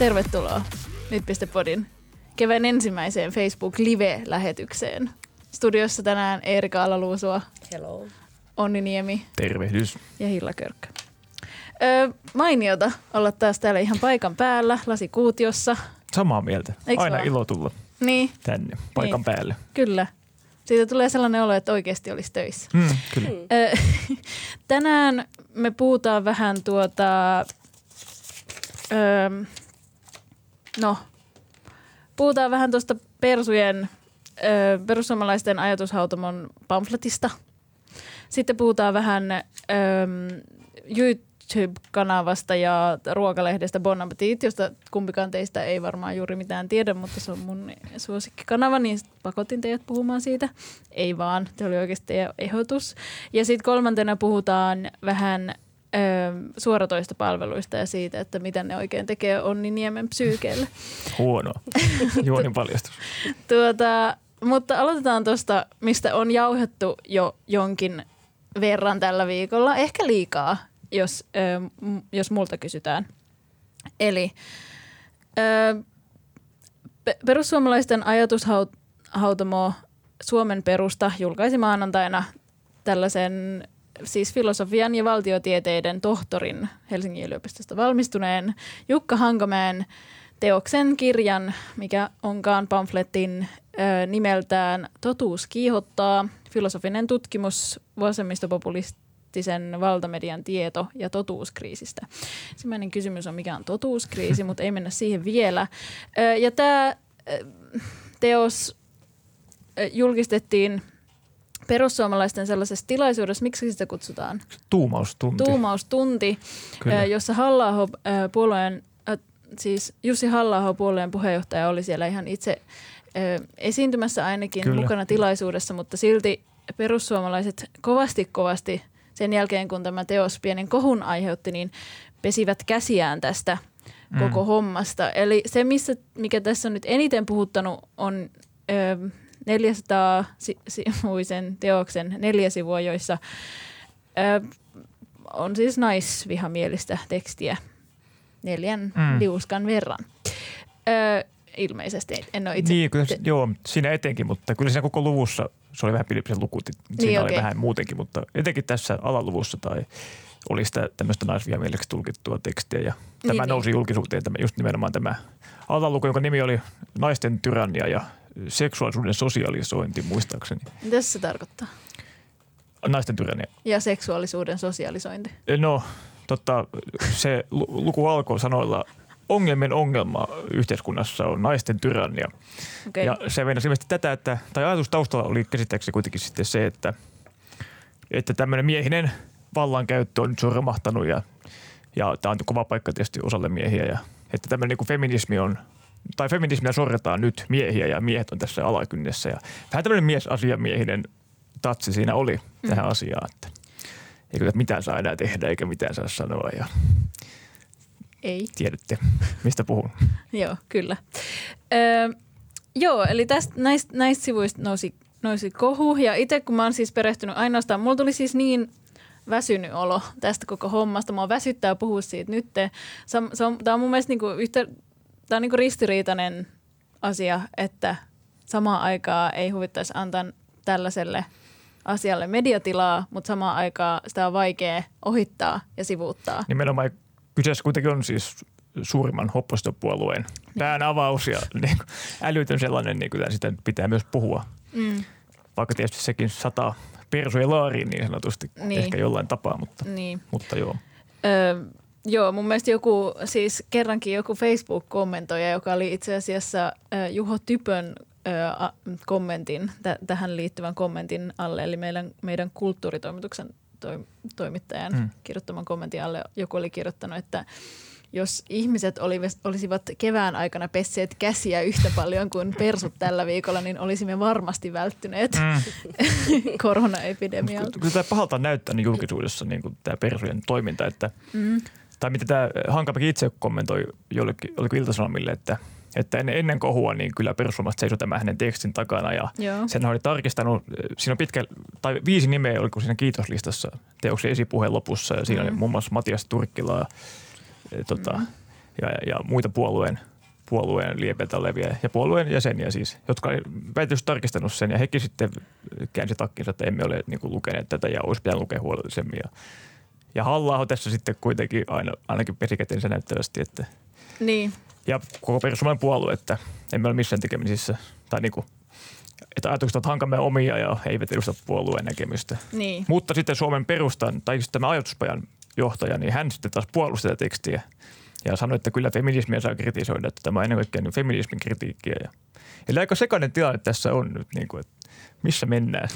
Tervetuloa Nyt.podin kevään ensimmäiseen Facebook-live-lähetykseen. Studiossa tänään Erika Alaluusua. Hello. Onni Niemi. Tervehdys. Ja Hilla Körkkä. Mainiota olla taas täällä ihan paikan päällä, lasikuutiossa. Samaa mieltä. Eiks aina vaan? Ilo tulla tänne paikan päälle. Kyllä. Siitä tulee sellainen olo, että oikeasti olisi töissä. Kyllä. Tänään me puhutaan vähän tuosta perussuomalaisten ajatushautomon pamfletista. Sitten puhutaan vähän YouTube-kanavasta ja ruokalehdestä Bon Appétit, josta kumpikaan teistä ei varmaan juuri mitään tiedä, mutta se on mun suosikkikanava, niin pakotin teidät puhumaan siitä. Ei vaan, se oli oikeasti teidän ehdotus. Ja sitten kolmantena puhutaan vähän suoratoistopalveluista ja siitä, että mitä ne oikein tekee Onni Niemen psyykeelle. Huono. Juonin paljastus. Mutta aloitetaan tuosta, mistä on jauhettu jo jonkin verran tällä viikolla. Ehkä liikaa, jos multa kysytään. Eli perussuomalaisten ajatushautomo Suomen Perusta julkaisi maanantaina tällaisen siis filosofian ja valtiotieteiden tohtorin, Helsingin yliopistosta valmistuneen Jukka Hankamäen teoksen kirjan, mikä onkaan pamfletin nimeltään Totuus kiihottaa, filosofinen tutkimus vasemmistopopulistisen valtamedian tieto ja totuuskriisistä. Ensimmäinen kysymys on, mikä on totuuskriisi, mutta ei mennä siihen vielä. Ja tämä teos julkistettiin perussuomalaisten sellaisessa tilaisuudessa, miksi sitä kutsutaan? Tuumaustunti, jossa Halla-aho puolueen, siis Jussi Halla-aho puolueen puheenjohtaja oli siellä ihan itse esiintymässä ainakin mukana tilaisuudessa, mutta silti perussuomalaiset kovasti sen jälkeen, kun tämä teos pienen kohun aiheutti, niin pesivät käsiään tästä koko hommasta. Eli se, mikä tässä on nyt eniten puhuttanut, on 400-sivuisen teoksen 4 sivua, joissa on siis naisvihamielistä tekstiä 4 liuskan verran. Ilmeisesti en ole itse. Niin, kyllä, joo, siinä etenkin, mutta kyllä siinä koko luvussa, se oli vähän Pilipisen luku, siinä oli vähän muutenkin, mutta etenkin tässä alaluvussa tai oli sitä tämmöistä naisvihamieliseksi tulkittua tekstiä ja tämä nousi julkisuuteen, just nimenomaan tämä alaluku, jonka nimi oli Naisten tyrannia ja seksuaalisuuden sosialisointi, muistaakseni. Mitä se tarkoittaa? Naisten tyrannia. Ja seksuaalisuuden sosialisointi. No, se luku alkoi sanoilla, ongelmien ongelma yhteiskunnassa on naisten tyrannia. Okay. Ja se meinasi ilmeisesti tätä, tai ajatus taustalla oli käsittääkseni kuitenkin sitten se, että tämmöinen miehinen vallankäyttö on nyt jo romahtanut ja tämä on kova paikka tietysti osalle miehiä ja että tämmöinen niin feminismi on tai feminismiä sorretaan nyt miehiä ja miehet on tässä alakynnessä. Ja vähän tämmöinen miesasiamiehinen tatsi siinä oli tähän asiaan, että ei kyllä mitään saa enää tehdä eikä mitään saa sanoa. Ja ei. Tiedätte, mistä puhun. Joo, kyllä. Eli näistä sivuista nousi kohu ja itse kun mä oon siis perehtynyt ainoastaan, mulla tuli siis niin väsynyt olo tästä koko hommasta. Mä oon väsyttää puhua siitä nyt. Tämä on mun mielestä niinku tämä on niin kuin ristiriitainen asia, että samaan aikaan ei huvittaisi antaa tällaiselle asialle mediatilaa, mutta samaan aikaan sitä on vaikea ohittaa ja sivuuttaa. Nimenomaan kyseessä kuitenkin on siis suurimman oppositiopuolueen päänavaus ja niin kuin älytön sellainen, niin kyllä sitä pitää myös puhua. Vaikka tietysti sekin 100 persuja laariin niin sanotusti ehkä jollain tapaa, mutta joo. Joo, mun mielestä kerrankin joku Facebook-kommentoija, joka oli itse asiassa Juho Typön kommentin, tähän liittyvän kommentin alle, eli meidän kulttuuritoimituksen toimittajan kirjoittaman kommentin alle joku oli kirjoittanut, että jos ihmiset olisivat kevään aikana pesseet käsiä yhtä paljon kuin persut tällä viikolla, niin olisimme varmasti välttyneet koronaepidemialta. Kyllä tämä pahalta näyttää niin julkisuudessa niin tämä persujen toiminta, että tai mitä tämä Hankamäki itse kommentoi jollekin Ilta-Sanomille, että ennen kohua niin kyllä perussuomalaiset seisoi tämän hänen tekstin takana ja sen oli tarkistanut. Siinä on 5 nimeä, oliko siinä kiitoslistassa teoksen esipuheen lopussa ja siinä oli muun muassa Matias Turkkila ja ja muita puolueen liepeiltä leviä ja puolueen jäseniä siis, jotka oli väitössä tarkistanut sen ja hekin sitten käänsi takkinsa, että emme ole niin kuin lukeneet tätä ja olisi pitänyt lukea huolellisemmin. Ja Halla-aho tässä sitten kuitenkin ainakin perikäteensä näyttävästi, että niin. Ja koko perussuomalainen puolue, että emme ole missään tekemisissä tai niin kuin, että ajatukset ovat Hankamäen omia ja eivät edusta puolueen näkemystä. Niin. Mutta sitten Suomen Perustan, tai tämä ajatuspajan johtaja, niin hän sitten taas puolusti tätä tekstiä ja sanoi, että kyllä feminismiä saa kritisoida, että tämä on ennen kaikkea niin feminismin kritiikkiä. Eli aika sekainen tilanne tässä on nyt, niin kuin, että missä mennään.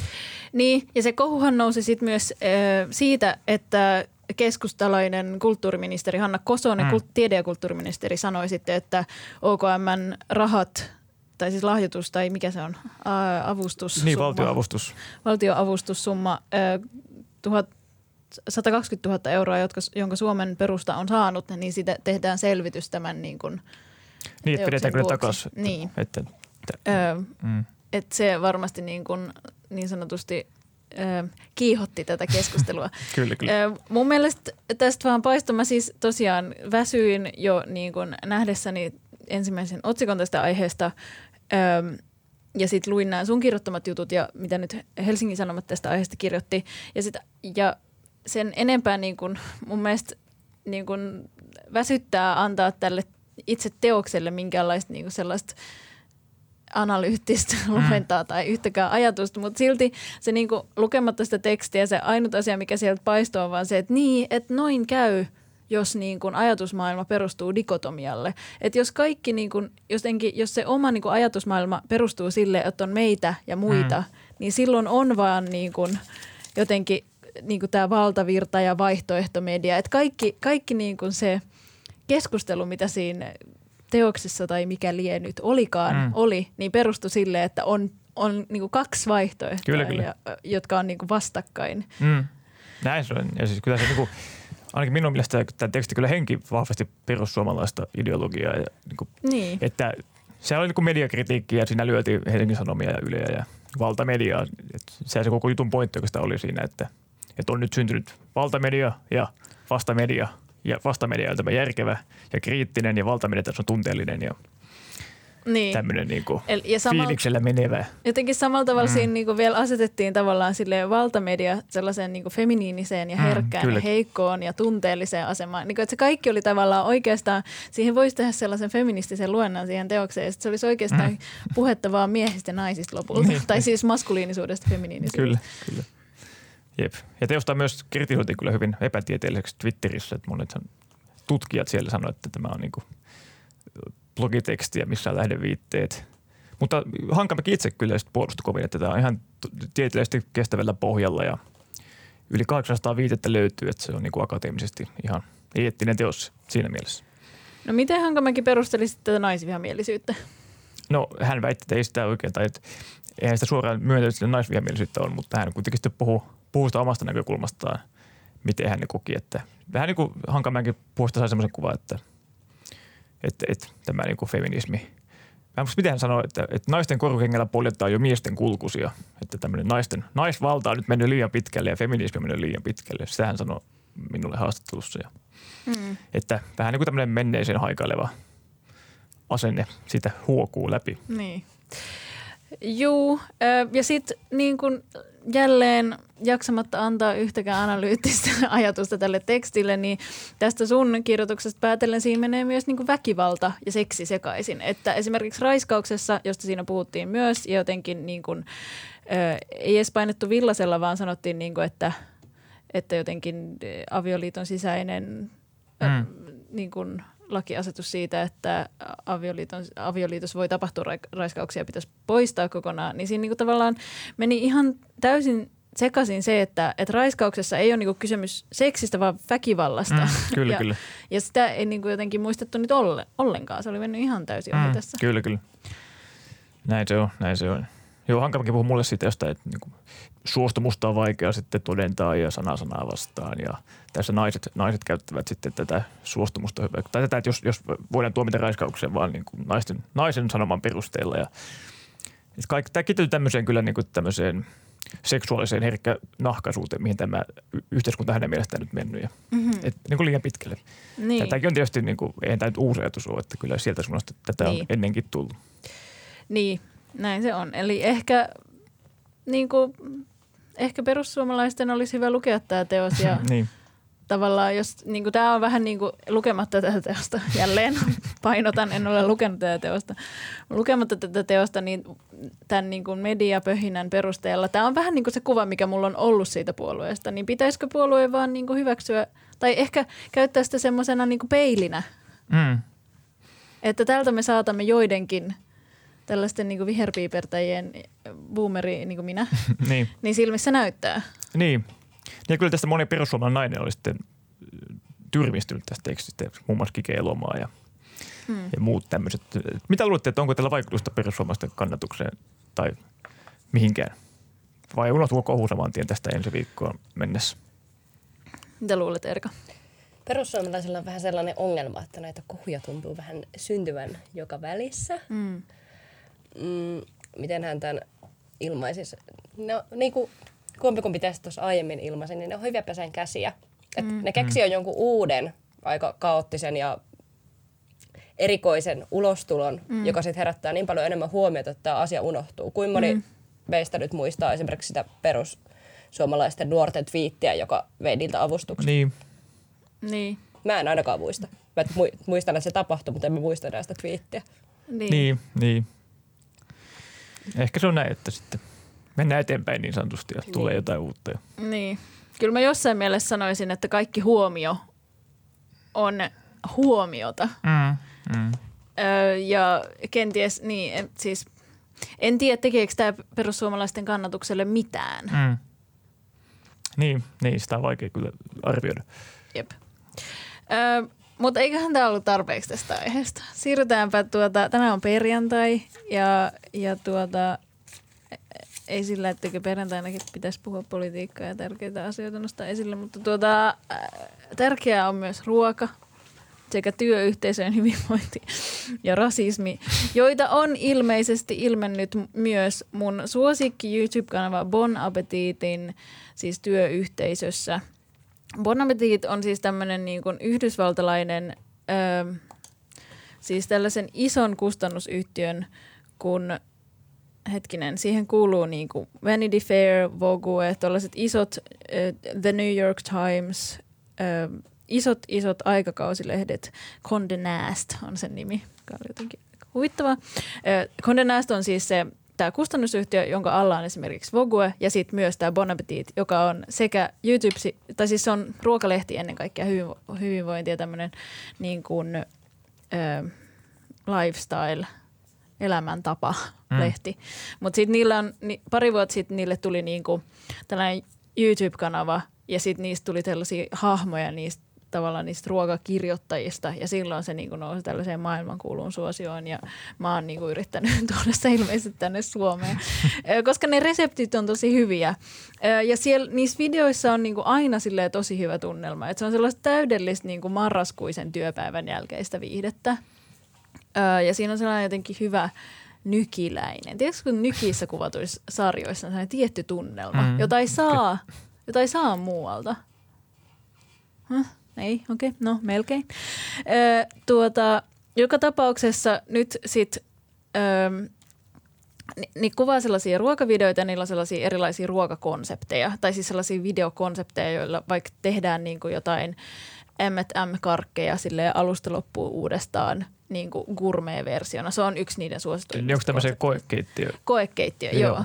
Niin, ja se kohuhan nousi sitten myös siitä, että keskustalainen kulttuuriministeri Hanna Kosonen, tiede- ja kulttuuriministeri, sanoi sitten, että OKM:n rahat tai siis lahjoitus tai mikä se on, avustussumma. Niin, valtioavustus. Valtioavustussumma 120 000 euroa, jonka Suomen Perusta on saanut, niin siitä tehdään selvitys tämän niin kuin niin, että pidetään kyllä takaisin. Niin. Että se varmasti niin sanotusti kiihotti tätä keskustelua. Kyllä. Mun mielestä tästä vaan paistui. Mä siis tosiaan väsyin jo niin kuin nähdessäni ensimmäisen otsikon tästä aiheesta ja sitten luin nämä sun kirjoittamat jutut ja mitä nyt Helsingin Sanomat tästä aiheesta kirjoitti. Ja sen enempää niin kun, mun mielestä niin kun väsyttää antaa tälle itse teokselle minkäänlaista niin kun sellaista analyyttistä luentaa tai yhtäkään ajatusta, mutta silti se niin kun, lukematta sitä tekstiä, se ainut asia, mikä sieltä paistoo on vaan se, että niin, että noin käy, jos niin kun ajatusmaailma perustuu dikotomialle. Että jos kaikki, niin kun, jos se oma niin kun ajatusmaailma perustuu sille, että on meitä ja muita, niin silloin on vaan niin kun, jotenkin niin kuin tämä valtavirta ja vaihtoehtomedia, että kaikki niin kuin se keskustelu, mitä siinä teoksessa tai mikä lie nyt olikaan, oli, niin perustui sille, että on niin kuin kaksi vaihtoehtoa, kyllä. Jotka on niin kuin vastakkain. Näin se on. Ja siis kyllä se niin kuin, ainakin minun mielestä tämä teksti kyllä henki vahvasti perussuomalaista ideologiaa. Ja niin kuin, niin. Että se oli niin kuin mediakritiikkiä ja siinä lyötiin Helsingin Sanomia ja Yleä ja valtamediaa. Se koko jutun pointti oikeastaan oli siinä, että on nyt syntynyt valtamedia ja vastamedia. Ja vastamedia on tämä järkevä ja kriittinen ja valtamedia tässä on tunteellinen ja niin. Tämmöinen niinku fiiliksellä menevä. Jotenkin samalla tavalla siinä niinku vielä asetettiin tavallaan silleen valtamedia sellaiseen niinku feminiiniseen ja herkkään ja heikkoon ja tunteelliseen asemaan. Niinku, että se kaikki oli tavallaan oikeastaan, siihen voisi tehdä sellaisen feministisen luennan siihen teokseen ja se olisi oikeastaan puhetta vaan miehistä ja naisista lopulta. Niin. Tai siis maskuliinisuudesta feminiinisuudesta. Kyllä. Jep. Ja teosta myös kritisoitiin kyllä hyvin epätieteelliseksi Twitterissä, että monethan tutkijat siellä sanoivat, että tämä on niin kuin blogitekstiä, missä on lähdeviitteet. Mutta Hankamäki itse kyllä puolustui kovin, että tämä on ihan tieteellisesti kestävällä pohjalla ja yli 800 viitettä löytyy, että se on niin kuin akateemisesti ihan eettinen teos siinä mielessä. No miten Hankamäki perusteli tätä naisvihamielisyyttä? No hän väitti, että ei sitä oikein, tai eihän sitä suoraan myöntänyt, että naisvihamielisyyttä on, mutta hän kuitenkin sitten puhui sitä omasta näkökulmastaan, miten hän ne koki. Että vähän niin kuin Hankamäenkin puhusta sai semmoisen kuvan, että tämä niin kuin feminismi. Miten hän sanoi, että naisten korkokengällä poljettaa jo miesten kulkusia, että tämmöinen naisvalta on nyt mennyt liian pitkälle ja feminismi on mennyt liian pitkälle. Sitä hän sanoi minulle haastattelussa. Että vähän niin kuin tämmöinen menneeseen haikaileva asenne siitä huokuu läpi. Niin. Juu, ja sitten niin kun jälleen jaksamatta antaa yhtäkään analyyttistä ajatusta tälle tekstille, niin tästä sun kirjoituksesta päätellen siinä menee myös niin kun väkivalta ja seksi sekaisin. Että esimerkiksi raiskauksessa, josta siinä puhuttiin myös, ja jotenkin niin kun, ei edes painettu villasella, vaan sanottiin, niin kun, että jotenkin avioliiton sisäinen niin kun, lakiasetus siitä, että avioliitossa voi tapahtua raiskauksia ja pitäisi poistaa kokonaan, niin siinä niinku tavallaan meni ihan täysin sekaisin se, että raiskauksessa ei ole niinku kysymys seksistä, vaan väkivallasta. Kyllä. Ja sitä ei niinku jotenkin muistettu nyt ollenkaan. Se oli mennyt ihan täysin ohi tässä. Kyllä. Näin se on. Joo, Hankamäki puhui mulle siitä, että niinku suostumusta on vaikea sitten todentaa ja sanaa vastaan. Ja tässä naiset käyttävät sitten tätä suostumusta hyvää. Tai tätä, että jos voidaan tuomita raiskauksen vaan niinku naisen sanoman perusteella. Ja, tämä kiteytyy tämmöiseen kyllä niinku tämmöiseen seksuaaliseen herkkänahkaisuuteen, mihin tämä yhteiskunta hänen mielestään nyt mennyt. Ja et, niin kuin liian pitkälle. Niin. Tämäkin on tietysti, niin kuin, eihän tämä nyt uusi ajatus ole, että kyllä sieltä suunnasta tätä niin on ennenkin tullut. Niin, näin se on. Eli ehkä, niin kuin, ehkä perussuomalaisten olisi hyvä lukea tämä teos ja niin tavallaan, jos niin kuin, tämä on vähän niin kuin lukematta tätä teosta, jälleen painotan, en ole lukenut tätä teosta. Lukematta tätä teosta, niin tämän niin kuin mediapöhinän perusteella, tämä on vähän niin kuin se kuva, mikä mulla on ollut siitä puolueesta, niin pitäisikö puolue vaan niin kuin hyväksyä, tai ehkä käyttää sitä semmoisena niin kuin peilinä, että tältä me saatamme joidenkin tällaisten niin kuin viherpiipertäjien, boomeri niin kuin minä, niin silmissä näyttää. Niin. Ja kyllä tästä moni perussuomalainen nainen oli sitten tyrmistynyt tästä tekstistä, muun muassa Kike Elomaa ja muut tämmöiset. Mitä luulette, että onko tällä vaikutusta perussuomalaisten kannatukseen tai mihinkään? Vai unohtuuko kohu saman tien tästä ensi viikkoon mennessä? Mitä luulet, Erika? Perussuomalaisilla on vähän sellainen ongelma, että näitä kohuja tuntuu vähän syntyvän joka välissä. Mitenhän tämän ilmaisisi? No niin kuin kumpikumpi tästä tuossa aiemmin ilmaisin, niin ne on hyviä pesään käsiä. Et ne keksii on jonkun uuden, aika kaoottisen ja erikoisen ulostulon, joka sitten herättää niin paljon enemmän huomiota, että tämä asia unohtuu. Kuinka moni meistä nyt muistaa esimerkiksi sitä perussuomalaisten nuorten twiittiä, joka vei niiltä avustuksia? Niin. Mä en ainakaan muista. Mä muistan, että se tapahtui, mutta en mä muista näistä twiittiä. Niin. Ehkä se on näin, että sitten mennään eteenpäin niin sanotusti, että tulee jotain uutta. Niin. Kyllä mä jossain mielessä sanoisin, että kaikki huomio on huomiota. Ja kenties, niin siis en tiedä tekeekö tämä perussuomalaisten kannatukselle mitään. Niin, sitä on vaikea kyllä arvioida. Jep. Mutta eiköhän tämä ollut tarpeeksi tästä aiheesta. Siirrytäänpä tänään on perjantai ja ei sillä, että perjantainakin pitäisi puhua politiikkaa ja tärkeitä asioita nostaa esille, mutta tärkeää on myös ruoka sekä työyhteisöjen hyvinvointi ja rasismi, joita on ilmeisesti ilmennyt myös mun suosikki YouTube-kanava Bon Appetitin, siis työyhteisössä. Bon Appetit on siis tämmöinen niin kuin yhdysvaltalainen, siis tällaisen ison kustannusyhtiön, kun siihen kuuluu niin kuin Vanity Fair, Vogue, tällaiset isot The New York Times, isot aikakausilehdet. Condé Nast on sen nimi, joka on jotenkin huvittava. Condé Nast on siis tämä kustannusyhtiö, jonka alla on esimerkiksi Vogue ja sitten myös tämä Bon Appetit, joka on sekä YouTube, tai siis se on ruokalehti ennen kaikkea, hyvinvointi ja tämmöinen niin kuin lifestyle elämäntapa-lehti. Mutta sitten niillä on, pari vuotta sitten niille tuli niinku tällainen YouTube-kanava ja sitten niistä tuli tällaisia hahmoja niistä tavallaan niistä ruokakirjoittajista ja silloin se niinku nousi tällaiseen maailmankuuluun suosioon ja mä oon niinku yrittänyt tuoda sitä ilmeisesti tänne Suomeen, koska ne reseptit on tosi hyviä ja siellä niissä videoissa on niinku aina silleen tosi hyvä tunnelma, että se on sellaista täydellistä niinku marraskuisen työpäivän jälkeistä viihdettä. Ja siinä on sellainen jotenkin hyvä nykiläinen. Tiedätkö, kun nykissä kuvatuissa sarjoissa on sellainen tietty tunnelma, jota ei saa muualta. Ei, okei, no melkein. Joka tapauksessa nyt sitten niin kuvaa sellaisia ruokavideoita ja niillä on sellaisia erilaisia ruokakonsepteja. Tai siis sellaisia videokonsepteja, joilla vaikka tehdään niin kuin jotain M&M-karkkeja silleen alusta loppuun uudestaan. Niin kuin gourmet-versiona. Se on yksi niiden suosituimmista. Onko tämmöisiä koekeittiö? Koekeittiö, joo.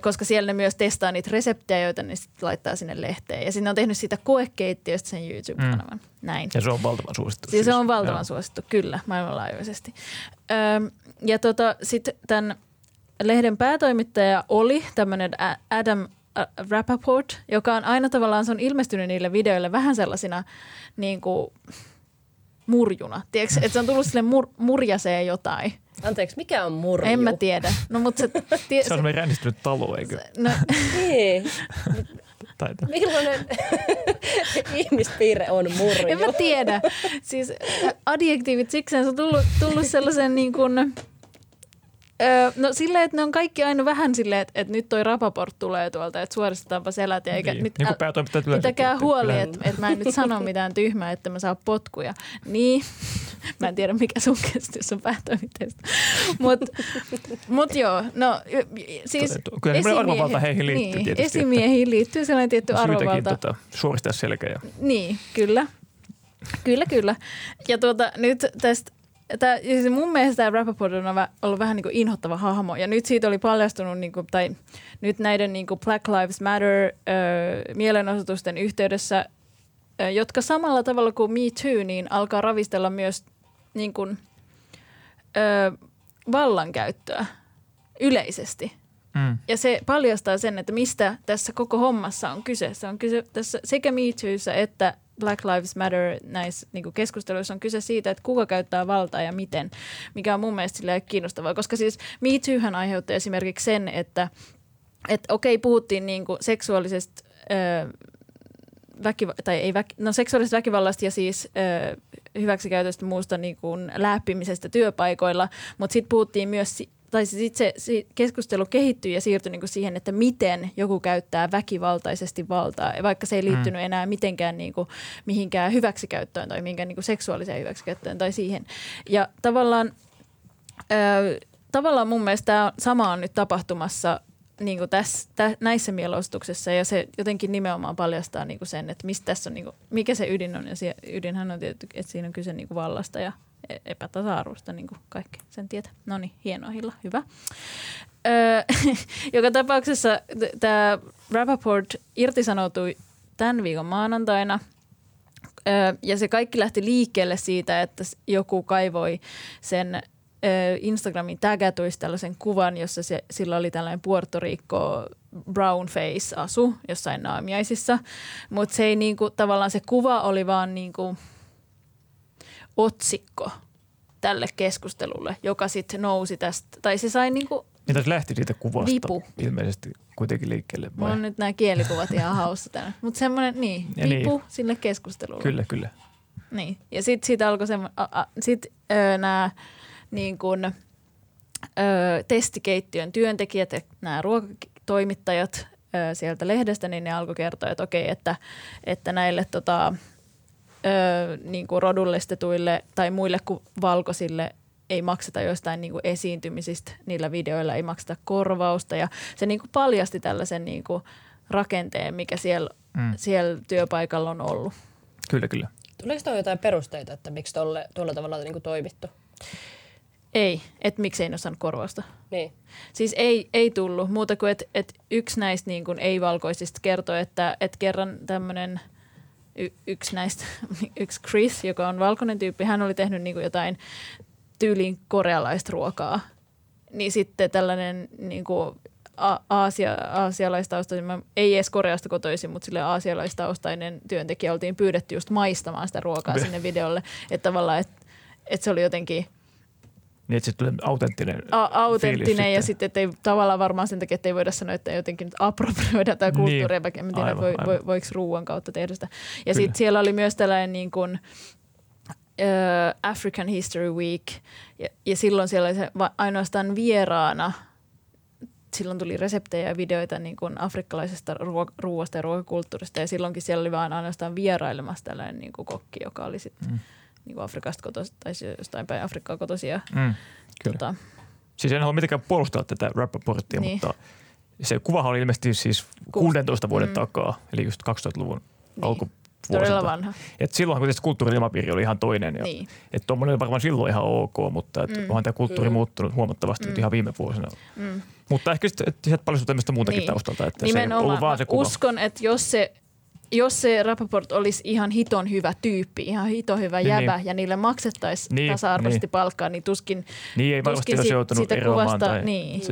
Koska siellä ne myös testaa niitä reseptejä, joita ne sitten laittaa sinne lehteen. Ja sitten on tehnyt siitä koekeittiöstä sen YouTube-kanavan. Näin. Ja se on valtavan suosittu. Siis se on valtavan suosittu, kyllä, maailmanlaajuisesti. Ja sitten tämän lehden päätoimittaja oli tämmöinen Adam Rapoport, joka on aina tavallaan, se on ilmestynyt niille videoille vähän sellaisina niin kuin murjuna. Tiedätkö, että se on tullut sille murjaseen jotain. Anteeksi, mikä on murju? En mä tiedä. No, mutta se on meidän rännistynyt talo, eikö? No, niin. Millainen ihmispiirre on murju? En mä tiedä. Siis adjektiivit sikseen, se on tullut sellaisen niin kuin No silleen, että ne on kaikki aina vähän silleen, että nyt toi Rapoport tulee tuolta, että suoristetaanpa selät ja eikä niin. Nyt pitäkää huoli, että mä en nyt sano mitään tyhmää, että mä saan potkuja. Niin, mä en tiedä mikä sun käsitys on päätoimittajista. Mut joo, no siis kyllä arvovalta heihin liittyy niin, tietysti. Esimiehiin liittyy sellainen tietty arvovalta. Syytäkin suoristaa selkeä. Niin, kyllä. Kyllä. Ja nyt tästä... Siis mun mielestä tämä Rapoport on ollut vähän niin kuin inhottava hahmo ja nyt siitä oli paljastunut, niin kuin, tai nyt näiden niin kuin Black Lives Matter mielenosoitusten yhteydessä, jotka samalla tavalla kuin Me Too, niin alkaa ravistella myös niin kuin, vallankäyttöä yleisesti. Mm. Ja se paljastaa sen, että mistä tässä koko hommassa on kyse. Se on kyse tässä sekä Me Toossa että Black Lives Matter näissä niin keskusteluissa on kyse siitä, että kuka käyttää valtaa ja miten, mikä on mun mielestä silleen kiinnostavaa. Koska siis Me Toohan aiheutti esimerkiksi sen, että okei, puhuttiin niin kuin seksuaalisesta, seksuaalisesta väkivallasta ja siis hyväksikäytöstä muusta niin kuin läppimisestä työpaikoilla, mutta sitten puhuttiin myös tai sitten se keskustelu kehittyi ja siirtyi niinku siihen, että miten joku käyttää väkivaltaisesti valtaa, vaikka se ei liittynyt enää mitenkään niinku mihinkään hyväksikäyttöön tai mihinkään niinku seksuaaliseen hyväksikäyttöön tai siihen. Ja tavallaan mun mielestä tämä sama on nyt tapahtumassa niinku näissä mielenostuksissa ja se jotenkin nimenomaan paljastaa niinku sen, että mistä tässä on, niinku, mikä se ydin on. Ja ydinhän on tietty, että siinä on kyse niinku vallasta ja epätasa-arvosta, niin kuin kaikki sen tietää. No niin, hienoa Hilla, hyvä. Joka tapauksessa tämä Rapoport irtisanoutui tämän viikon maanantaina. Ja se kaikki lähti liikkeelle siitä, että joku kaivoi sen Instagramin tagatuisi tällaisen kuvan, jossa sillä oli tällainen Puerto Rico brown face asu jossain naamiaisissa. Mutta se ei niinku, tavallaan se kuva oli vaan niinku otsikko tälle keskustelulle, joka sitten nousi tästä, tai se sai niinku niin lähti siitä kuvasta vipu. Ilmeisesti kuitenkin liikkeelle. Vai? Mulla on nyt nämä kielikuvat ihan haussa tänne. Mutta semmoinen, niin, ja vipu niin. Sille keskustelulle. Kyllä. Niin, ja sitten siitä alkoi nämä niin kuin testikeittiön työntekijät ja nämä ruokatoimittajat sieltä lehdestä, niin ne alkoi kertoa, että okei, että näille niin kuin rodullistetuille tai muille kuin valkoisille ei makseta joistain niin kuin esiintymisistä, niillä videoilla ei makseta korvausta. Ja se niin kuin paljasti tällaisen niin kuin rakenteen, mikä siellä työpaikalla on ollut. Kyllä. Tuleeko tuohon jotain perusteita, että miksi tuolla tavalla on niin kuin toimittu? Ei, että miksei ne ole saanut korvausta. Niin. Siis ei tullut muuta kuin, että yksi näistä niin kuin ei-valkoisista kertoi, että kerran tämmöinen... Yksi Chris, joka on valkoinen tyyppi, hän oli tehnyt niin kuin jotain tyyliin korealaista ruokaa. Niin sitten tällainen niin kuin aasialaistaustainen, ei edes Koreasta kotoisin, mutta sille aasialaistaustainen työntekijä oltiin pyydetty just maistamaan sitä ruokaa sinne videolle. Että tavallaan, että se oli jotenkin... Niin, että se tulee autenttinen fiilis ja sitten ei tavallaan varmaan sen takia, että ei voida sanoa, että jotenkin nyt aproprioida tai kulttuuria, niin. Vaikka en tiedä, voiko ruuan kautta tehdä sitä. Ja sitten siellä oli myös tällainen niin kuin, African History Week ja silloin siellä oli se ainoastaan vieraana. Silloin tuli reseptejä ja videoita niin kuin afrikkalaisesta ruuasta ja ruokakulttuurista ja silloinkin siellä oli vaan ainoastaan vierailemassa tällainen niin kuin kokki, joka oli sitten... Niin kuin Afrikasta kotoisin, tai jostain päin Afrikkaa kotoisin. Siis en halua mitenkään puolustaa tätä Rapoporttia, niin. Mutta se kuvahan oli ilmeisesti siis 16 vuoden takaa, eli just 2000-luvun alkuvuosilta. Todella vanha. Et silloinhan kuitenkin kulttuurin ilmapiiri oli ihan toinen. Niin. Että tuommoinen varmaan silloin ihan ok, mutta onhan tämä kulttuuri muuttunut huomattavasti nyt ihan viime vuosina. Mutta ehkä sieltä paljastui tämmöistä muutakin taustalta, että nimenomaan. Se ei ollut vaan se kuva. Uskon, että jos se Rapoport olisi ihan hiton hyvä tyyppi, ihan hiton hyvä jäbä ja niille maksettaisiin tasa-arvoisesti palkkaa, niin tuskin, siitä kuvasta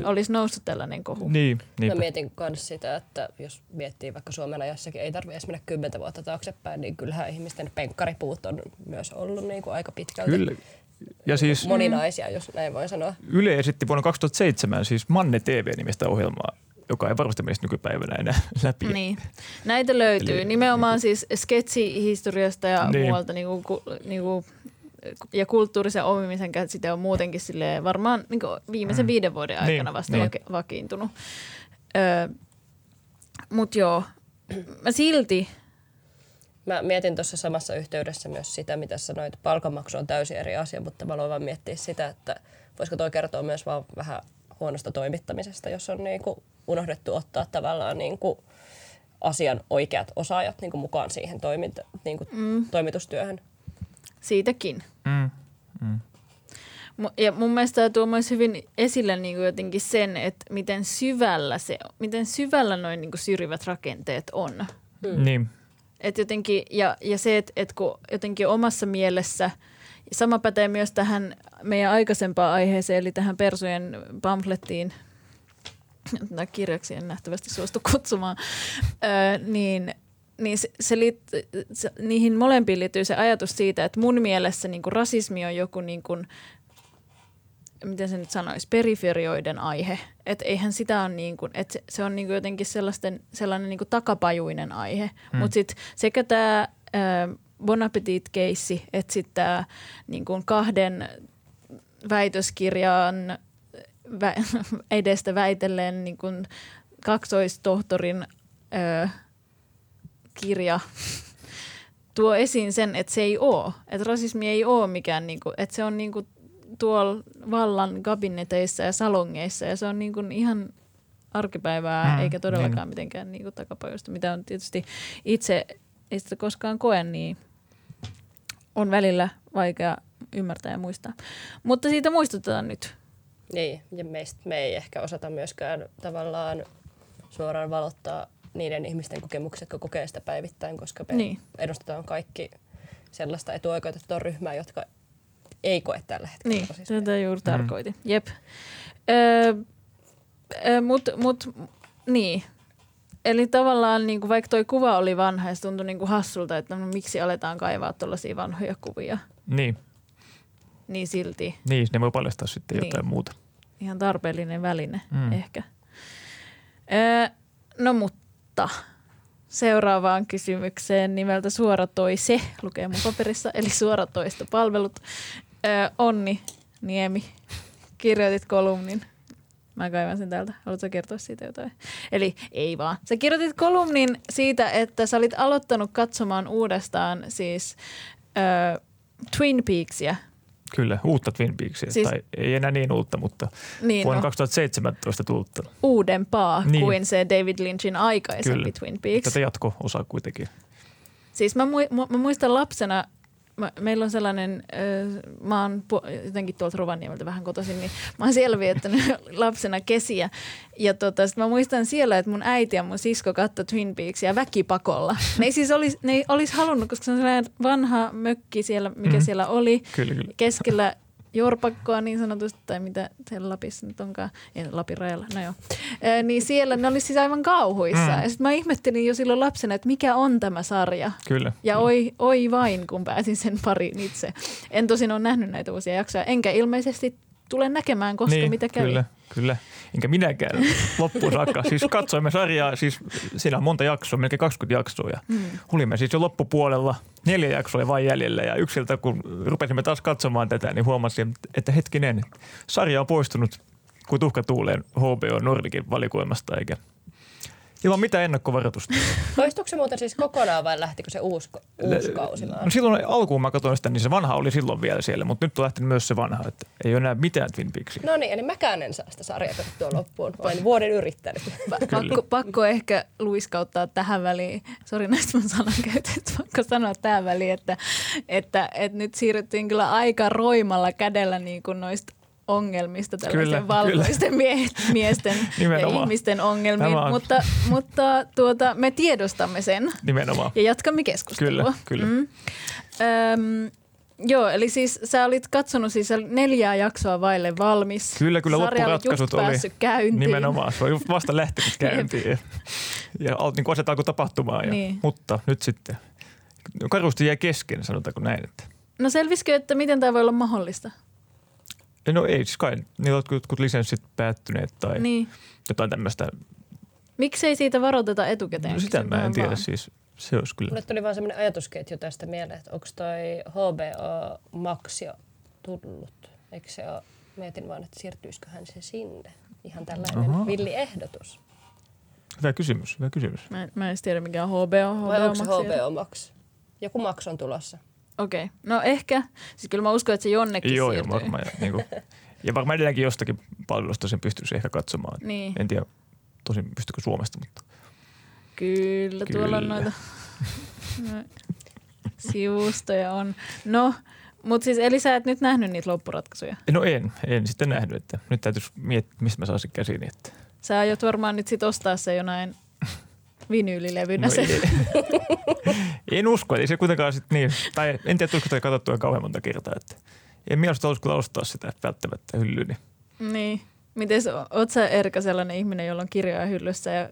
olisi noussut tällainen kohu. Mä mietin myös sitä, että jos miettii vaikka Suomen ajassakin, ei tarvitse mennä 10 vuotta taaksepäin, niin kyllähän ihmisten penkkaripuut on myös ollut niin kuin aika pitkälti. Kyllä. Ja siis, moninaisia, jos näin voi sanoa. Yle esitti vuonna 2007 siis Manne TV-nimistä ohjelmaa, joka ei varmasti menisi nykypäivänä enää läpi. Niin. Näitä löytyy. Eli, nimenomaan siis sketsihistoriasta ja muualta niin kuin ja kulttuurisen omimisen käsite on muutenkin silleen, varmaan niin kuin viimeisen 5 vuoden aikana vasta vakiintunut. Mut joo, mä silti... Mä mietin tuossa samassa yhteydessä myös sitä, mitä sanoit. Palkanmaksu on täysin eri asia, mutta mä aloin vaan miettiä sitä, että voisiko toi kertoa myös vaan vähän huonosta toimittamisesta, jos on niinku unohdettu ottaa tavallaan niinku asian oikeat osaajat niinku mukaan siihen toimitustyöhön. Siitäkin. Ja mun mielestä tämä tuo myös hyvin esille niinku jotenkin sen, että miten syvällä noin niinku syrjivät rakenteet on. Niin. Et jotenkin, ja se, että et kun jotenkin omassa mielessä, sama pätee myös tähän meidän aikaisempaan aiheeseen, eli tähän persujen pamflettiin, tai kirjaksi en nähtävästi suostu kutsumaan, niin se niihin molempiin liittyy se ajatus siitä, että mun mielessä niinku rasismi on joku, niinku, miten se nyt sanoisi, periferioiden aihe. Että eihän sitä on niinku, että se on niinku jotenkin sellainen niinku takapajuinen aihe. Mutta sitten sekä tämä... Bon Appetit-keissi, että sitten tämä niin kuin 2 väitöskirjan edestä väitelleen niin kuin kaksoistohtorin kirja tuo esiin sen, että se ei ole. Että rasismi ei ole mikään, niin kuin, että se on niin kuin tuolla vallan kabineteissa ja salongeissa ja se on niin kuin ihan arkipäivää eikä todellakaan mitenkään niin kuin takapajusta, mitä on tietysti itse ei sitä koskaan koe, niin... On välillä vaikea ymmärtää ja muistaa. Mutta siitä muistutetaan nyt. Niin, ja me ei ehkä osata myöskään tavallaan suoraan valottaa niiden ihmisten kokemukset, jotka kokee sitä päivittäin, koska me edustetaan kaikki sellaista etuoikeutettua ryhmää, jotka ei koe tällä hetkellä. Niin, tätä juuri tarkoitin. Jep. Niin. Eli tavallaan niinku, vaikka toi kuva oli vanha ja se tuntui niinku hassulta, että no, miksi aletaan kaivaa tuollaisia vanhoja kuvia. Niin. Niin silti. Niin, ne voi paljastaa sitten jotain muuta. Ihan tarpeellinen väline ehkä. No mutta seuraavaan kysymykseen nimeltä Suoratoise, lukee mun paperissa, eli Suoratoistopalvelut. Onni Niemi, kirjoitit kolumnin. Mä kaivan sen täältä. Haluatko kertoa siitä jotain? Eli ei vaan. Sä kirjoitit kolumnin siitä, että sä olit aloittanut katsomaan uudestaan siis Twin Peaksia. Kyllä, uutta Twin Peaksia. Siis, tai ei enää niin uutta, mutta niin, vuonna 2017 tullutta. Uudempaa kuin se David Lynchin aikaisempi kyllä. Twin Peaks. Tätä jatko-osaa kuitenkin. Siis mä muistan lapsena... Meillä on sellainen, mä oon jotenkin tuolta Rovaniemeltä vähän kotoisin, niin mä oon siellä viettänyt lapsena kesiä. Ja sit mä muistan siellä, että mun äiti ja mun sisko katsoi Twin Peaksia väkipakolla. Ne ei olisi halunnut, koska se on sellainen vanha mökki siellä, mikä siellä oli. Kyllä. Keskellä jorpakkoa niin sanotusti, tai mitä siellä Lapissa nyt onkaan, ei Lapin rajalla, no joo. Niin siellä ne oli siis aivan kauhuissa. Ja sit mä ihmettelin jo silloin lapsena, että mikä on tämä sarja. Kyllä. Ja oi vain, kun pääsin sen pariin itse. En tosin ole nähnyt näitä uusia jaksoja, enkä ilmeisesti tule näkemään, koska niin, mitä kävi. Kyllä. Enkä minäkään loppuun saakka. Siis katsoimme sarjaa, siis siinä on monta jaksoa, melkein 20 jaksoa. Olimme siis jo loppupuolella, 4 jaksoa vain jäljellä. Ja yksiltä, kun rupesimme taas katsomaan tätä, niin huomasin, että hetkinen, sarja on poistunut kuin tuhka tuuleen HBO Nordicin valikoimasta, eikä ilman mitään ennakkovaroitusta. Poistuiko se muuten siis kokonaan vai lähtikö se uusi kausi? No silloin alkuun mä katsoin sitä, niin se vanha oli silloin vielä siellä, mutta nyt on lähtenyt myös se vanha, että ei ole enää mitään Twin Peaksia. No niin, eli mäkään en saa sitä sarjaa katsoa loppuun. Olen vuoden yrittänyt. Pakko ehkä luiskauttaa tähän väliin. Sori näistä mun sanankäytöistä. Pakko sanoa tähän väliin, että nyt siirryttiin kyllä aika roimalla kädellä niin kuin noista ongelmista, tällaisten valkoisten miesten ja ihmisten ongelmiin, mutta me tiedostamme sen. Nimenomaan. Ja jatkamme keskustelua. Kyllä. Joo, eli siis sä olit katsonut siis 4 jaksoa vaille valmis. Kyllä, loppuratkaisut oli. Päässyt käyntiin. Nimenomaan, se oli vasta lähtenyt käyntiin ja niin kuin asiat alkoi tapahtumaan. Niin. Mutta nyt sitten, karusti jäi kesken, sanotaanko näin. Että. No selvisikö, että miten tämä voi olla mahdollista? No ei, siis kai niillä on jotkut lisenssit päättyneet tai jotain tämmöistä. Miksei siitä varoiteta etukäteen? No sitä mä en tiedä siis. Se olisi kyllä. Mulle tuli vaan semmoinen ajatusketju tästä mieleen, että onko toi HBO Max jo tullut? Eikö se ole? Mietin vaan, että siirtyisikö se sinne. Ihan tällainen villiehdotus. Hyvä kysymys, hyvä kysymys. Mä en edes tiedä, mikä on HBO. Vai onko se HBO Max? Joku Max on tulossa. Okei, okay. No ehkä. Siis kyllä mä uskon, että se jonnekin siirtyy. Joo, varmaan. Ja varmaan edelleenkin jostakin palvelusta sen pystyisi ehkä katsomaan. Niin. En tiedä, tosin pystykö Suomesta, mutta... Kyllä, tuolla on noita sivustoja on. No, mutta siis eli sä et nyt nähnyt niitä loppuratkaisuja? No en sitten nähnyt, että nyt täytyisi miettiä, mistä mä saisin käsiin. Että. Sä aiot varmaan nyt sit ostaa se jonain vinyylilevynä. No, en usko, ei se kuitenkaan sitten niin, tai en tiedä tulisiko tätä katsottua kauhean monta kertaa, että en mielestä olisi kyllä ostaa sitä välttämättä hyllyyni. Niin. Miten oot sä, Erika, sellainen ihminen, jolla on kirjoja hyllyssä ja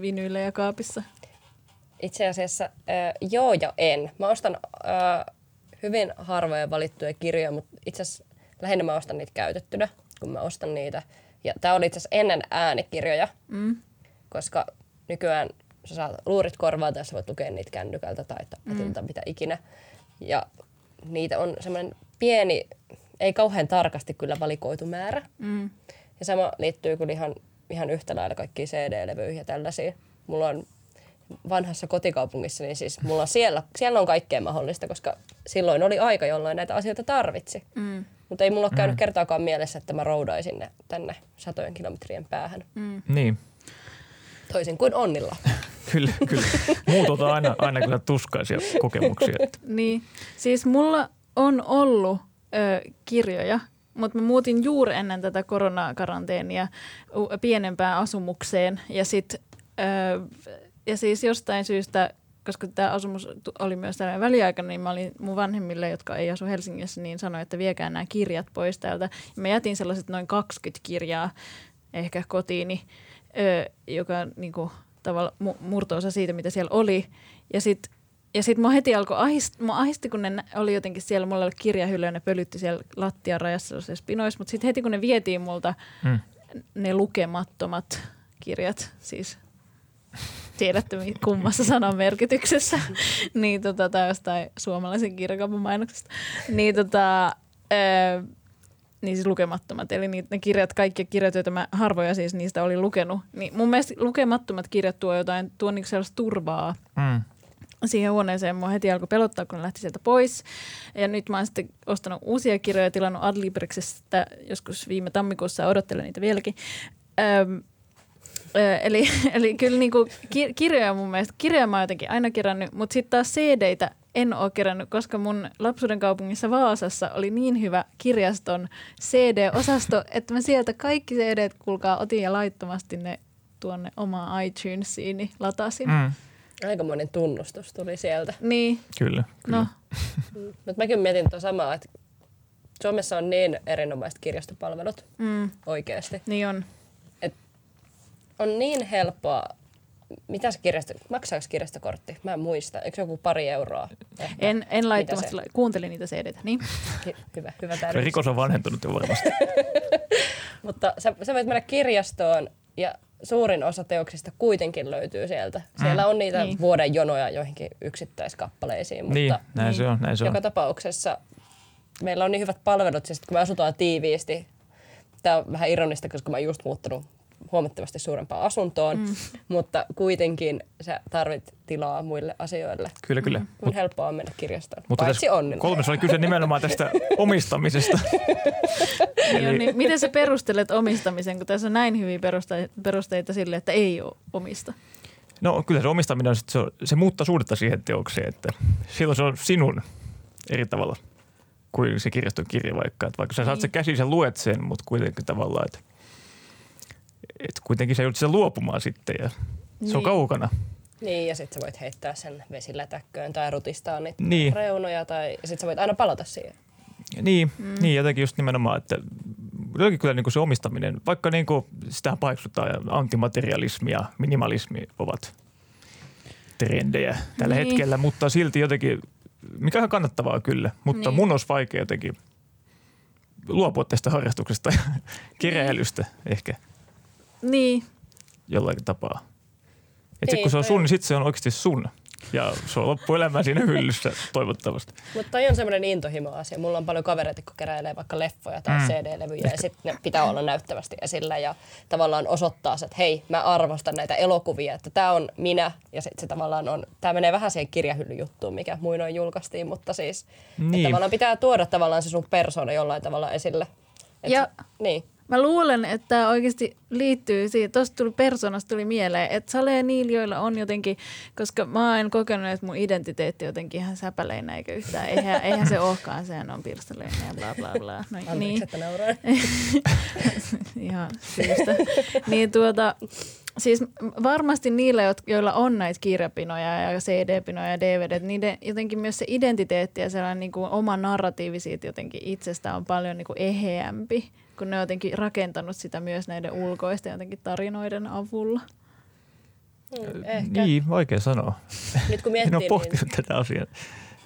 vinyylejä kaapissa? Itse asiassa joo ja en. Mä ostan hyvin harvoja valittuja kirjoja, mutta itse asiassa lähinnä mä ostan niitä käytettynä, kun mä ostan niitä. Ja tää oli itse asiassa ennen äänikirjoja, koska nykyään sä saat luurit korvaan tai sä voit lukea niitä kännykältä tai tabletilta, mitä ikinä. Ja niitä on semmoinen pieni... Ei kauhean tarkasti kyllä valikoitu määrä. Ja sama liittyy kyllä ihan yhtä lailla kaikkiin CD-levyihin ja tällaisiin. Mulla on vanhassa kotikaupungissa, niin siis mulla siellä on kaikkea mahdollista, koska silloin oli aika, jolloin näitä asioita tarvitsi. Mutta ei mulla ole käynyt kertaakaan mielessä, että mä roudaisin ne tänne satojen kilometrien päähän. Niin. Toisin kuin Onnilla. Kyllä. Muut on aina kyllä tuskaisia kokemuksia. Niin. Siis mulla on ollut... kirjoja, mutta mä muutin juuri ennen tätä koronakaranteenia pienempään asumukseen ja sitten ja siis jostain syystä, koska tämä asumus oli myös tällainen väliaikainen, niin mä olin mun vanhemmille, jotka ei asu Helsingissä, niin sanoin, että viekää nämä kirjat pois täältä. Ja mä jätin sellaiset noin 20 kirjaa ehkä kotiini, joka niinku tavallaan murto-osa siitä, mitä siellä oli. Ja sitten mua heti alkoi ahisti, kun ne oli jotenkin siellä, mulla oli kirjahyllyä, ne pölytti siellä lattian rajassa pinoissa, mutta sitten heti kun ne vietiin multa ne lukemattomat kirjat, siis tiedätte kummassa sanan merkityksessä, niin tai jostain suomalaisen kirjakaupan mainoksesta, niin niin siis lukemattomat, eli ne kirjat, kaikki kirjat, joita mä harvoja siis niistä olin lukenut, niin mun mielestä lukemattomat kirjat tuo niinku sellaista turvaa. Siihen huoneeseen mua heti alkoi pelottaa, kun lähti sieltä pois. Ja nyt mä oon sitten ostanut uusia kirjoja, tilannut Adlibriksesta joskus viime tammikuussa, odottelen niitä vieläkin. Eli kyllä niinku kirjoja mun mielestä, kirjoja mä oon jotenkin aina kerännyt, mutta sitten taas CD-tä en ole kerännyt, koska mun lapsuuden kaupungissa Vaasassa oli niin hyvä kirjaston CD-osasto, että mä sieltä kaikki CD-t, kuulkaa, otin ja laittomasti ne tuonne omaan iTunesiini latasin. Aika monen tunnustus tuli sieltä. Niin. Kyllä. No. Mutta mäkin mietin tuon samaa, että Suomessa on niin erinomaiset kirjastopalvelut oikeasti. Niin on. Et on niin helppoa. Maksaako kirjastokortti? Mä en muista. Eikö joku €2? En laittomasti. Kuuntelin niitä CD-tä. Niin. Hyvä tärkeys. Rikos on vanhentunut jo varmasti. Mutta sä voit mennä kirjastoon ja... Suurin osa teoksista kuitenkin löytyy sieltä. Siellä on niitä vuoden jonoja joihinkin yksittäiskappaleisiin. Mutta niin, näin se on. Joka tapauksessa meillä on niin hyvät palvelut, siis kun me asutaan tiiviisti. Tämä on vähän ironista, koska mä oon just muuttanut huomattavasti suurempaan asuntoon, mutta kuitenkin sä tarvit tilaa muille asioille. Kyllä. Kun helppoa on mennä kirjastoon, paitsi Onnille. Kolmessa oli kyse nimenomaan tästä omistamisesta. Niin, miten sä perustelet omistamisen, kun tässä on näin hyviä perusteita sille, että ei ole omista? No kyllä se omistaminen on, se muuttaa suhdetta siihen teokseen, että silloin se on sinun eri tavalla kuin se kirjaston kirja vaikka. Että vaikka sä saat sen käsiin, sä luet sen, mutta kuitenkin tavallaan, että kuitenkin sä joudut sen luopumaan sitten ja se on kaukana. Niin, ja sitten sä voit heittää sen vesilätäkköön tai rutistaa niitä reunoja tai sitten sä voit aina palata siihen. Niin, jotenkin just nimenomaan, että jotenkin kyllä niin kuin se omistaminen, vaikka niin kuin sitä paiksutaan ja antimaterialismi ja minimalismi ovat trendejä tällä hetkellä, mutta silti jotenkin, mikä ihan kannattavaa kyllä, mutta mun olisi vaikea jotenkin luopua tästä harrastuksesta ja keräilystä ehkä. Niin. Jollakin tapaa. Että kun se on sun, niin sitten se on oikeasti sun. Ja se on loppuelämää siinä hyllyssä toivottavasti. Mutta toi on semmoinen intohimo-asia. Mulla on paljon kavereita, jotka keräilee vaikka leffoja tai CD-levyjä ja sitten ne pitää olla näyttävästi esillä ja tavallaan osoittaa se, että hei, mä arvostan näitä elokuvia, että tää on minä ja sitten se tavallaan on, tää menee vähän siihen kirjahyllyjuttuun, mikä muinoin julkaistiin, mutta siis niin. Tavallaan pitää tuoda tavallaan se sun persoona jollain tavalla esille. Ja niin. Mä luulen, että tämä oikeasti liittyy siihen. Tuosta tuli persoonasta tuli mieleen, että Sale ja Niiljoilla on jotenkin, koska mä en kokenut, että mun identiteetti jotenkin ihan säpäleinä eikä yhtään. Eihän se olekaan, sehän on pirstaleina ja bla bla bla. No, anteeksi, niin. Että nauraa. Ihan syystä. Niin siis varmasti niillä, joilla on näitä kirjapinoja ja CD-pinoja ja DVD, niiden jotenkin myös se identiteetti ja sellainen niin kuin oma narratiivi siitä jotenkin itsestä on paljon niin kuin eheämpi. Kun ne on jotenkin rakentanut sitä myös näiden ulkoisten jotenkin tarinoiden avulla. Niin, vaikea sanoa. Nyt kun miettii, en ole pohtinut tätä asiaa.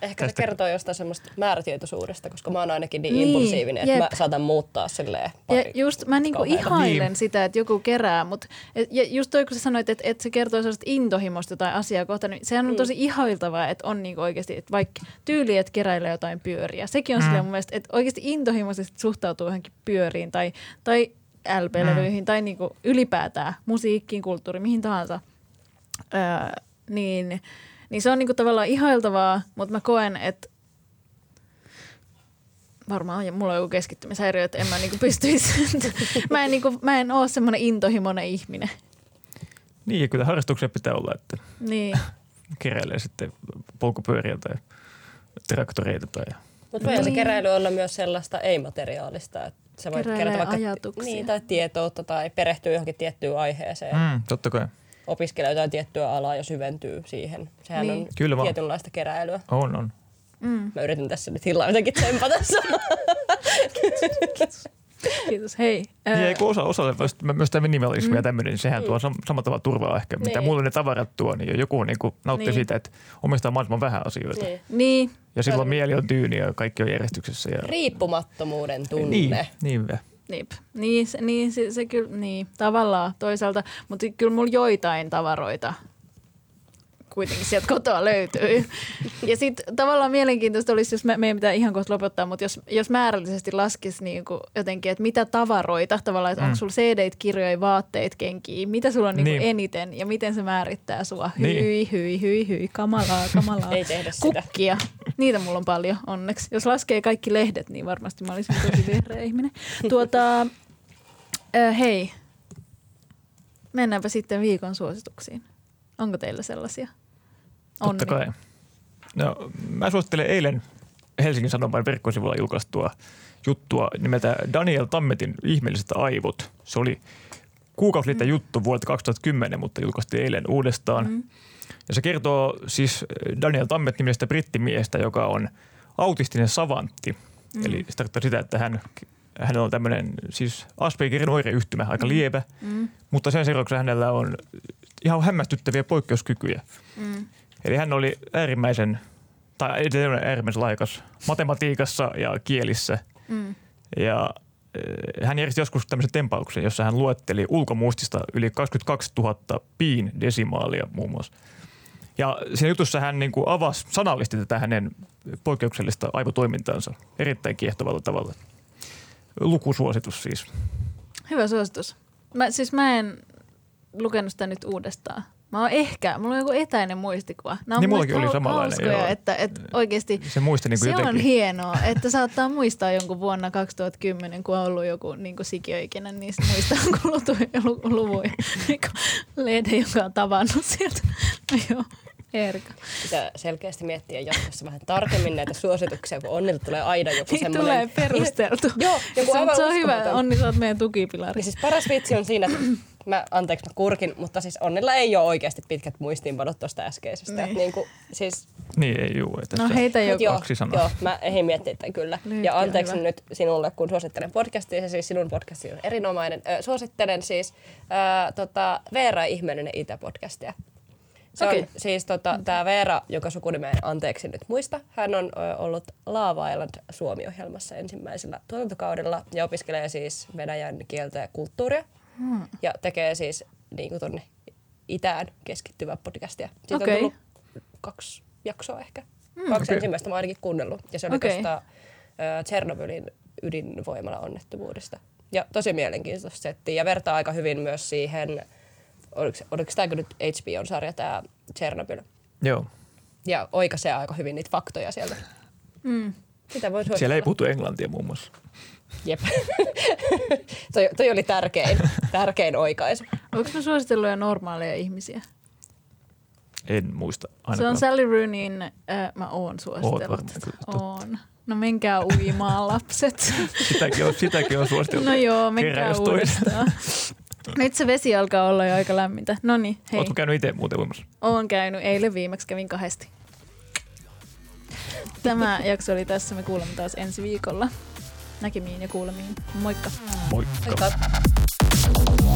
Ehkä se kertoo jostain semmoista määrätietoisuudesta, koska mä oon ainakin niin impulsiivinen, että mä saatan muuttaa silleen pari. Ja just mä niinku ihailen sitä, että joku kerää, mutta ja just toi kun sä sanoit, että se kertoo sellaista intohimosta jotain asiaa kohtaan, niin sehän on tosi ihailtavaa, että on niinku oikeasti, että vaikka tyyli, että keräilee jotain pyöriä. Sekin on silleen mun mielestä, että oikeasti intohimoisesti suhtautuu johonkin pyöriin tai LP-levyihin tai niinku ylipäätään musiikkiin, kulttuuriin, mihin tahansa, niin se on niinku tavallaan ihailtavaa, mutta mä koen, että varmaan mulla on joku keskittymishäiriö, että en mä niinku pystyisi. Mä en oo semmoinen intohimoinen ihminen. Niin, ja kyllä harrastuksia pitää olla, että niin. Keräilee sitten polkupyöriä tai traktoreita. Tai. Mutta voi se keräily olla myös sellaista ei-materiaalista, että sä voit kerätä vaikka ajatuksia. Niin, tai tietoutta tai perehtyä johonkin tiettyyn aiheeseen. Totta kai. Opiskelee jotain tiettyä alaa ja syventyy siihen. Sehän niin. On kyllä tietynlaista keräilyä. On. Mä yritän tässä nyt Hillaa jotenkin tsempata samaa. Kiitos, hei. Ei kun osa myös tämä minimalismi ja tämmöinen, niin sehän tuo samalla tavalla turvaa ehkä. Mitä mulle ne tavarat tuo, niin joku niinku nauttii siitä, että omistaa mahdollisimman vähän asioita. Niin. Ja silloin mieli on tyyni ja kaikki on järjestyksessä. Ja riippumattomuuden tunne. Niin vähän. Niip. Se kyllä, niin, tavallaan toisaalta, mutta kyllä mulla joitain tavaroita kuitenkin sieltä kotoa löytyy. Ja sitten tavallaan mielenkiintoista olisi, jos meidän pitää ihan kohta lopettaa, mutta jos määrällisesti laskisi niin kuin jotenkin, että mitä tavaroita tavallaan, että onko sulla CD-t, kirjoja, vaatteet, kenkiä, mitä sulla on niin kuin eniten ja miten se määrittää sua. Niin. Hyi, kamalaa, ei tehdä sitä. Kukkia. Niitä mulla on paljon, onneksi. Jos laskee kaikki lehdet, niin varmasti mä olisin tosi vihreä ihminen. Hei, mennäänpä sitten viikon suosituksiin. Onko teillä sellaisia? Onni. Totta kai. No, mä suosittelen eilen Helsingin Sanomain verkkosivulla julkaistua juttua nimeltä Daniel Tammetin ihmeelliset aivot. Se oli kuukausiliittä juttu vuodelta 2010, mutta julkaistiin eilen uudestaan. Ja se kertoo siis Daniel Tammet nimisestä brittimiestä, joka on autistinen savantti. Eli se tarkoittaa sitä, että hänellä on tämmöinen siis Aspergerin oireyhtymä, aika lievä, mutta sen seurauksena hänellä on ihan hämmästyttäviä poikkeuskykyjä. Eli hän oli äärimmäisen laikas matematiikassa ja kielissä. Ja hän järjesti joskus tämmöisen tempauksen, jossa hän luetteli ulkomuistista yli 22 000 piin desimaalia muun muassa. Ja siinä jutussa hän niin kuin avasi sanallisesti tätä hänen poikkeuksellista aivotoimintaansa erittäin kiehtovalla tavalla. Lukusuositus siis. Hyvä suositus. Mä en lukenut sitä nyt uudestaan. Mulla on joku etäinen muistikuva. Niin mullakin oli samanlainen. Hauskoja, että oikeasti se on hienoa, että saattaa muistaa jonkun vuonna 2010, kun on ollut joku niin sikiöikinen, niin sitten muistaa luvuja. Lehden, joka on tavannut sieltä. No joo. Erika. Pitää selkeästi miettiä jatkossa vähän tarkemmin näitä suosituksia, kun Onnilta tulee aina joku niin semmoinen. Tulee perusteltu. Joo, joku aivan uskomaton. Se on hyvä, Onni, sä oot meidän tukipilari. Ja siis paras vitsi on siinä, että mä kurkin, mutta siis Onnilla ei ole oikeasti pitkät muistiinpanot tuosta äskeisestä. Heitä joku kaksi sanaa. Joo, mä ehdin miettiä tämän kyllä. Lyhyt ja anteeksi hyvä. Nyt sinulle, kun suosittelen podcastia, ja siis sinun podcasti on erinomainen. Suosittelen siis Veera Ihmeinen Itä-podcastia. Okay. Siis tää Veera, joka sukunimeen anteeksi nyt muista, hän on ollut Love Island Suomi-ohjelmassa ensimmäisellä tuotantokaudella ja opiskelee siis venäjän kieltä ja kulttuuria ja tekee siis niin kuin tonne itään keskittyvä podcastia. Siitä on tullut 2 jaksoa ehkä. 2 ensimmäistä mä oon ainakin kuunnellut. Ja se oli tuosta Chernobylin ydinvoimalla onnettomuudesta. Ja tosi mielenkiintoista settiä. Ja vertaa aika hyvin myös siihen, oliko tämäkö nyt HBO-sarja tämä Chernobyl? Joo. Ja oikaisee aika hyvin niitä faktoja sieltä. Mm. Siellä ei puhuttu englantia muun muassa. Jep. Toi oli tärkein oikaisu. Onko mä suositellut jo normaaleja ihmisiä? En muista ainakaan. Se on Sally Rooneyin, mä oon suositellut. Oon. No menkää uimaan lapset. Sitäkin on suositellut. No joo, menkää uudestaan. Nyt se vesi alkaa olla jo aika lämmintä. Noniin, hei. Ootko käynyt itse muuten uimassa? Oon käynyt. Eilen viimeksi kävin 2. Tämä jakso oli tässä. Me kuulemme taas ensi viikolla. Näkemiin ja kuulemiin. Moikka. Moikka. Moikka.